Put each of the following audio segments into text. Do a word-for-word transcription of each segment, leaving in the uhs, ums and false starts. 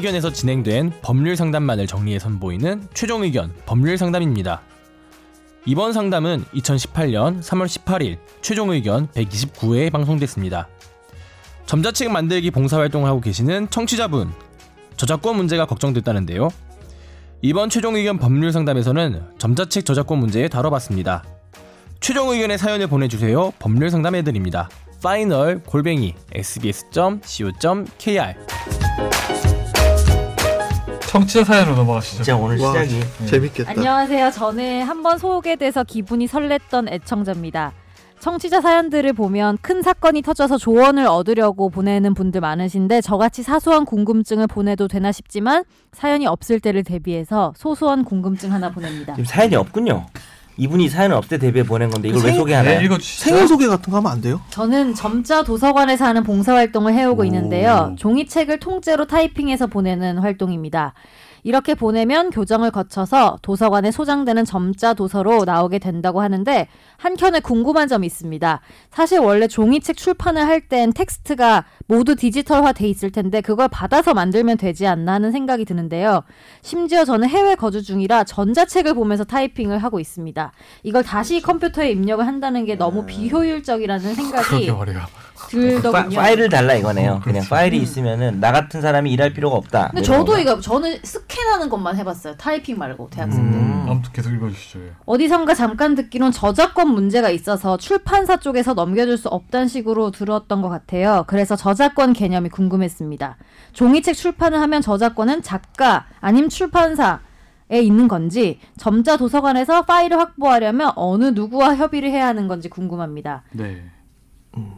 최종의견에서 진행된 법률 상담만을 정리해 선보이는 최종의견 법률 상담입니다. 이번 상담은 이천십팔년 삼월 십팔일 최종의견 백이십구회에 방송됐습니다. 점자책 만들기 봉사활동을 하고 계시는 청취자분, 저작권 문제가 걱정됐다는데요. 이번 최종의견 법률 상담에서는 점자책 저작권 문제에 다뤄봤습니다. 최종의견의 사연을 보내주세요. 법률 상담해드립니다. 파이널 골뱅이 에스비에스 점 씨오 점 케이알. 청취자 사연으로 넘어가시죠. 진짜 오늘 와, 시작이 네. 재밌겠다. 안녕하세요. 전에 한번 소개돼서 기분이 설렜던 애청자입니다. 청취자 사연들을 보면 큰 사건이 터져서 조언을 얻으려고 보내는 분들 많으신데 저같이 사소한 궁금증을 보내도 되나 싶지만 사연이 없을 때를 대비해서 소소한 궁금증 하나 보냅니다. 지금 사연이 없군요. 이분이 사연을 없을 때 대비해 보낸 건데 이걸 그 생... 왜 소개하나요? 네, 생일 소개 같은 거 하면 안 돼요? 저는 점자 도서관에서 하는 봉사활동을 해오고 오... 있는데요. 종이책을 통째로 타이핑해서 보내는 활동입니다. 이렇게 보내면 교정을 거쳐서 도서관에 소장되는 점자 도서로 나오게 된다고 하는데 한켠에 궁금한 점이 있습니다. 사실 원래 종이책 출판을 할 땐 텍스트가 모두 디지털화돼 있을 텐데 그걸 받아서 만들면 되지 않나 하는 생각이 드는데요. 심지어 저는 해외 거주 중이라 전자책을 보면서 타이핑을 하고 있습니다. 이걸 다시 컴퓨터에 입력을 한다는 게 너무 비효율적이라는 생각이 들더군요. 파, 파일을 달라 이거네요. 어, 그냥 파일이 음. 있으면은 나 같은 사람이 일할 필요가 없다. 근데 저도 이거 저는 스캔하는 것만 해봤어요. 타이핑 말고 대학생 음. 때. 아무튼 계속 읽어주시죠. 예. 어디선가 잠깐 듣기론 저작권 문제가 있어서 출판사 쪽에서 넘겨줄 수 없다는 식으로 들었던 것 같아요. 그래서 저작권 개념이 궁금했습니다. 종이책 출판을 하면 저작권은 작가 아님 출판사 에 있는 건지 점자 도서관에서 파일을 확보하려면 어느 누구와 협의를 해야 하는 건지 궁금합니다. 네. 음.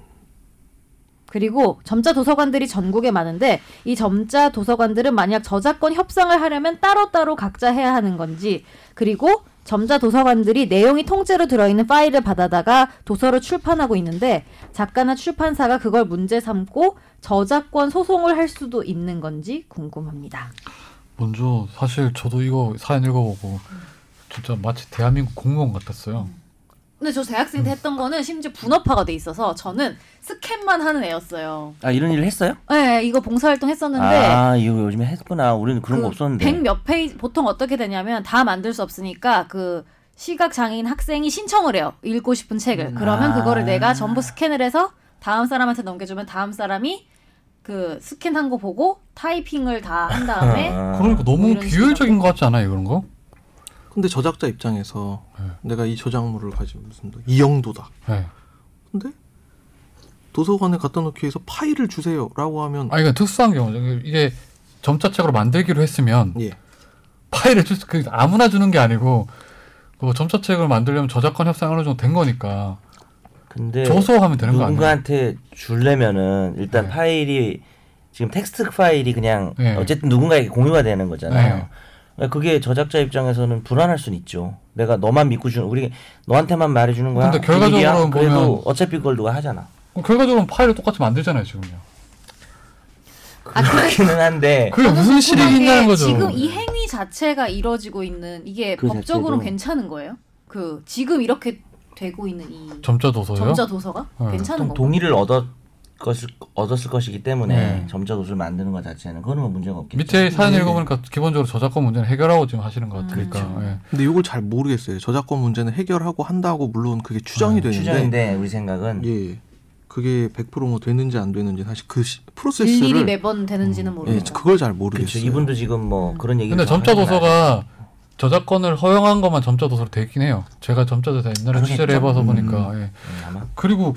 그리고 점자 도서관들이 전국에 많은데 이 점자 도서관들은 만약 저작권 협상을 하려면 따로따로 각자 해야 하는 건지, 그리고 점자 도서관들이 내용이 통째로 들어있는 파일을 받아다가 도서를 출판하고 있는데 작가나 출판사가 그걸 문제 삼고 저작권 소송을 할 수도 있는 건지 궁금합니다. 먼저 사실 저도 이거 사연 읽어보고 진짜 마치 대한민국 공무원 같았어요. 근데 저 대학생 때 했던 거는 심지어 분업화가 돼 있어서 저는 스캔만 하는 애였어요. 아, 이런 일을 했어요? 네, 이거 봉사활동 했었는데. 아, 이거 요즘에 했구나. 우리는 그런 그 거 없었는데. 백 몇 페이지, 보통 어떻게 되냐면 다 만들 수 없으니까 그 시각장애인 학생이 신청을 해요. 읽고 싶은 책을. 음, 그러면 아. 그거를 내가 전부 스캔을 해서 다음 사람한테 넘겨주면 다음 사람이 그 스캔한 거 보고 타이핑을 다 한 다음에. 그러니까 너무 비효율적인 거 같지 않아요, 그런 거? 근데 저작자 입장에서 네. 내가 이 저작물을 가지고 무슨 이영도다. 네. 근데 도서관에 갖다 놓기 위해서 파일을 주세요라고 하면. 아, 이건 특수한 경우죠. 이게 점자책으로 만들기로 했으면 예. 파일을 주, 그 아무나 주는 게 아니고 그 점자책을 만들려면 저작권 협상이 어느 정도 된 거니까. 근데 조소하면 되는 거 아니에요? 누군가한테 주려면은 일단 네. 파일이 지금 텍스트 파일이 그냥 네. 어쨌든 누군가에게 공유가 되는 거잖아요. 네. 그게 저작자 입장에서는 불안할 수는 있죠. 내가 너만 믿고 주는, 우리 너한테만 말해주는 거야. 근데 결과적으로 보면 어차피 그걸 누가 하잖아. 결과적으로 파일을 똑같이 만들잖아요, 지금요. 그렇기는 한데. 그게 무슨 실익이 있냐는 거죠. 지금 이 행위 자체가 이루어지고 있는 이게 그 법적으로 자체도. 괜찮은 거예요? 그 지금 이렇게 되고 있는 이 점자 도서요? 점자 도서가 네. 괜찮은 거. 동의를 얻어. 것을 얻었을 것이기 때문에 네. 점자 도서를 만드는 것 자체는 그런 건 문제가 없겠죠. 밑에 사연 읽어보니까 네. 기본적으로 저작권 문제는 해결하고 지금 하시는 것 같으니까. 음. 그렇죠. 네. 근데 이걸 잘 모르겠어요. 저작권 문제는 해결하고 한다고 물론 그게 추정이 네. 되는데. 추정인데 우리 생각은. 예, 그게 백 퍼센트 뭐 되는지 안 되는지 사실 그 시, 프로세스를. 일일이 매번 되는지는 음. 모르겠어요. 예, 그걸 잘 모르겠어요. 그렇죠. 이분도 지금 뭐 음. 그런 얘기를. 근데 점자 도서가 저작권을 허용한 것만 점자 도서로 돼 있긴 해요. 제가 점자 도서 옛날에 취재를 해봐서 음. 보니까. 예. 아마? 그리고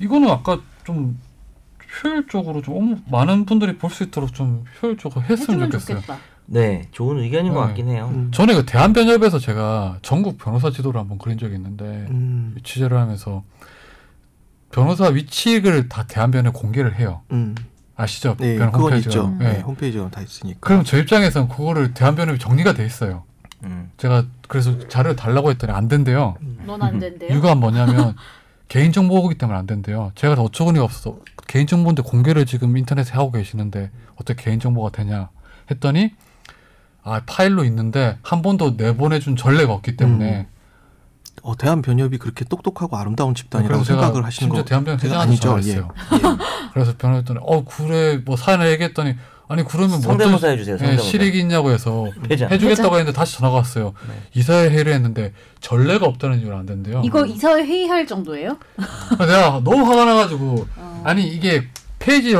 이거는 아까 좀. 효율적으로 좀 많은 분들이 볼 수 있도록 좀 효율적으로 했으면 좋겠어요. 좋겠다. 네, 좋은 의견인 네. 것 같긴 해요. 음. 전에 그 대한변협에서 제가 전국 변호사 지도를 한번 그린 적이 있는데 음. 취재를 하면서 변호사 위치를 다 대한변협에 공개를 해요. 음. 아시죠? 네, 변호사 그건 홈페이지가. 있죠. 네. 네, 홈페이지가 다 있으니까. 그럼 저 입장에서는 그거를 대한변협이 정리가 돼 있어요. 음. 제가 그래서 자료를 달라고 했더니 안 된대요. 음. 넌 안 된대요? 이유가 뭐냐면 개인정보이기 때문에 안 된대요. 제가 다 어처구니가 없어서 개인정보인데 공개를 지금 인터넷에 하고 계시는데 어떻게 개인정보가 되냐 했더니 아 파일로 있는데 한 번도 내보내준 전례가 없기 때문에 음. 어, 대한변협이 그렇게 똑똑하고 아름다운 집단이라고 생각을 하시는 거 심지어 대한변협 회장한테 전화했어요. 예. 예. 그래서 변호했더니 어 그래 뭐 사연을 얘기했더니 아니 그러면 성대모사 해주세요. 성대모사. 네, 실익이 있냐고 해서 배장. 해주겠다고 했는데 다시 전화가 왔어요. 네. 이사회 회의를 했는데 전례가 없다는 이유로 안 된대요. 이거 이사회 회의할 정도예요? 내가 너무 화가 나가지고 어. 아니 이게 페이지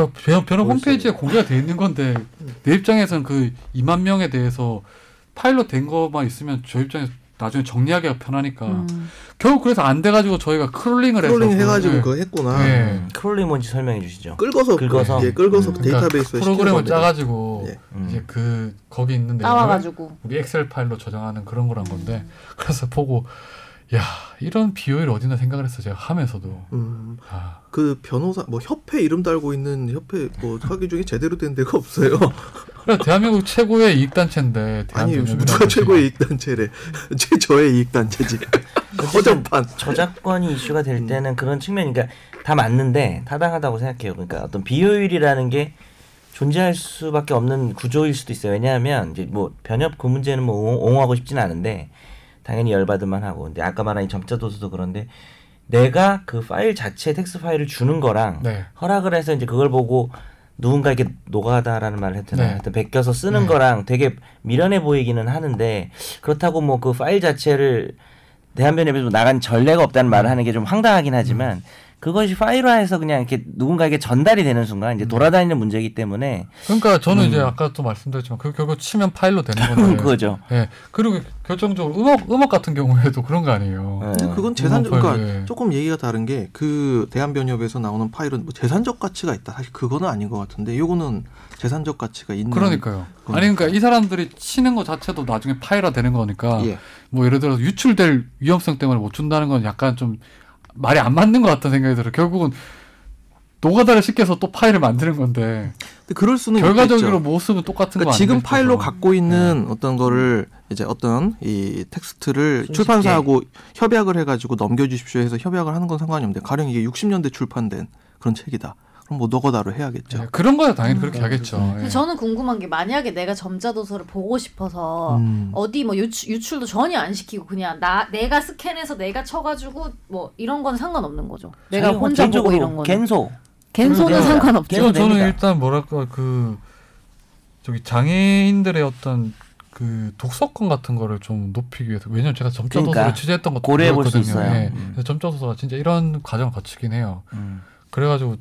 변호 홈페이지에 공개가 돼 있는 건데 내 입장에서는 그 이만 명에 대해서 파일럿 된 것만 있으면 저 입장에서 나중에 정리하기가 편하니까 음. 결국 그래서 안 돼가지고 저희가 크롤링을 해서 크롤링 해가지고 네. 그거 했구나. 네. 크롤링 뭔지 설명해 주시죠. 긁어서 긁어서 예, 긁어서 음. 데이터베이스에 그러니까 프로그램을 짜가지고 네. 음. 이제 그 거기 있는 내용을 우리 엑셀 파일로 저장하는 그런 거란 건데 음. 그래서 보고 야 이런 비효율 어디나 생각을 했어 제가 하면서도. 음. 아. 그 변호사 뭐 협회 이름 달고 있는 협회 뭐 사기 중에 제대로 된 데가 없어요. 그래 대한민국 최고의 이익단체인데. 아니 누가 최고의 이익단체래? 제 저의 이익단체지. 허접한. 저작권이 이슈가 될 음. 때는 그런 측면이니까 다 맞는데 타당하다고 생각해요. 그러니까 어떤 비효율이라는 게 존재할 수밖에 없는 구조일 수도 있어요. 왜냐하면 이제 뭐 변협 그 문제는 뭐 옹호하고 싶진 않은데 당연히 열받을만 하고. 근데 아까 말한 이 점자 도서도 그런데. 내가 그 파일 자체 텍스트 파일을 주는 거랑 네. 허락을 해서 이제 그걸 보고 누군가에게 노가다라는 말을 했잖아. 네. 하여튼 베껴서 쓰는 네. 거랑 되게 미련해 보이기는 하는데 그렇다고 뭐 그 파일 자체를 대한변협에서 나간 전례가 없다는 말을 하는 게 좀 황당하긴 하지만 그것이 파일화해서 그냥 이렇게 누군가에게 전달이 되는 순간 이제 돌아다니는 문제이기 때문에 그러니까 저는 음. 이제 아까 또 말씀드렸지만 그 결국 치면 파일로 되는 건데 그거죠. 예. 그리고 결정적으로 음악 음악 같은 경우에도 그런 거 아니에요. 네. 그건 재산적 그러니까 조금 얘기가 다른 게 그 대한변협에서 나오는 파일은 뭐 재산적 가치가 있다. 사실 그거는 아닌 것 같은데 요거는 재산적 가치가 있는. 그러니까요. 건. 아니 그러니까 이 사람들이 치는 것 자체도 나중에 파일화 되는 거니까 예. 뭐 예를 들어서 유출될 위험성 때문에 못 준다는 건 약간 좀 말이 안 맞는 것 같다는 생각이 들어요. 결국은 노가다를 시켜서 또 파일을 만드는 건데. 근데 그럴 수는 결과적으로 있겠죠. 모습은 똑같은 그러니까 거 아니에요? 지금 파일로 싶어서. 갖고 있는 네. 어떤 거를 이제 어떤 이 텍스트를 순식게. 출판사하고 협약을 해가지고 넘겨주십시오 해서 협약을 하는 건 상관이 없는데 가령 이게 육십 년대 출판된 그런 책이다. 그럼 뭐 노가다로 해야겠죠. 네, 그런 거야 당연히 음, 그렇게 네, 하겠죠. 근데 네. 저는 궁금한 게 만약에 내가 점자도서를 보고 싶어서 음. 어디 뭐 유출, 유출도 전혀 안 시키고 그냥 나 내가 스캔해서 내가 쳐가지고 뭐 이런 건 상관없는 거죠. 내가 혼자 보고 이런 건. 갠소. 갠소는 상관없죠. 저는, 저는 일단 뭐랄까 그 저기 장애인들의 어떤 그 독서권 같은 거를 좀 높이기 위해서 왜냐면 제가 점자도서를 그러니까, 취재했던 것도 고려해볼 수 있어요. 네. 음. 그래서 점자도서가 진짜 이런 과정을 거치긴 해요. 음. 그래가지고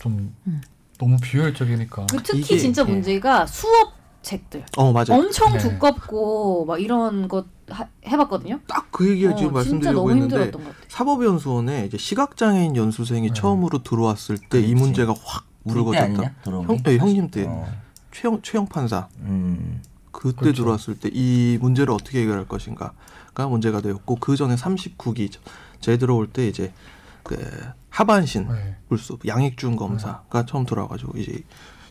좀 음. 너무 비효율적이니까. 그 특히 이게, 진짜 문제가 예. 수업 책들. 어 맞아. 엄청 네. 두껍고 막 이런 것 하, 해봤거든요. 딱 그 얘기를 어, 지금 말씀드리려고 했는데 사법연수원에 이제 시각장애인 연수생이 네. 처음으로 들어왔을 때 이 문제가 확 불거졌다. 형, 네, 형님 때 어. 최영 최영 판사 음. 그때 그렇죠. 들어왔을 때 이 문제를 어떻게 해결할 것인가가 문제가 되었고 그 전에 삼십구 기 제 들어올 때 이제. 그 하반신 네. 불수업 양익준 검사가 네. 처음 들어와가지고 이제,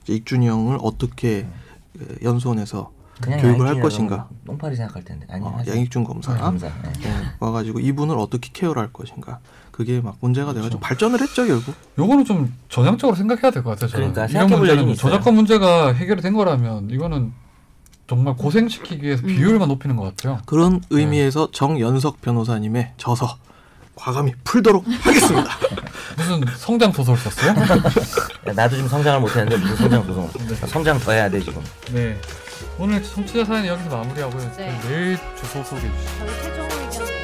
이제 익준이 형을 어떻게 네. 연수원에서 교육을 할 것인가 똥파리 생각할 텐데 아니 어, 양익준 검사가 검사. 네. 네. 와가지고 이분을 어떻게 케어를 할 것인가 그게 막 문제가 그렇죠. 돼가지고 발전을 했죠 결국. 요거는 좀 전향적으로 생각해야 될 것 같아요. 저는. 그러니까 이런 문제는 저작권 문제가 해결이 된 거라면 이거는 정말 고생시키기 위해서 음. 비율만 높이는 것 같아요. 그런 의미에서 네. 정연석 변호사님의 저서. 과감히 풀도록 하겠습니다. 무슨 성장 도서를 썼어요? 나도 지금 성장을 못했는데 무슨 성장 도서? 네. 성장 더 해야 돼 지금. 네. 오늘 청취자 사연 여기서 마무리하고요. 네. 내일 주소 소개해 주시죠. 저희 최종 의견.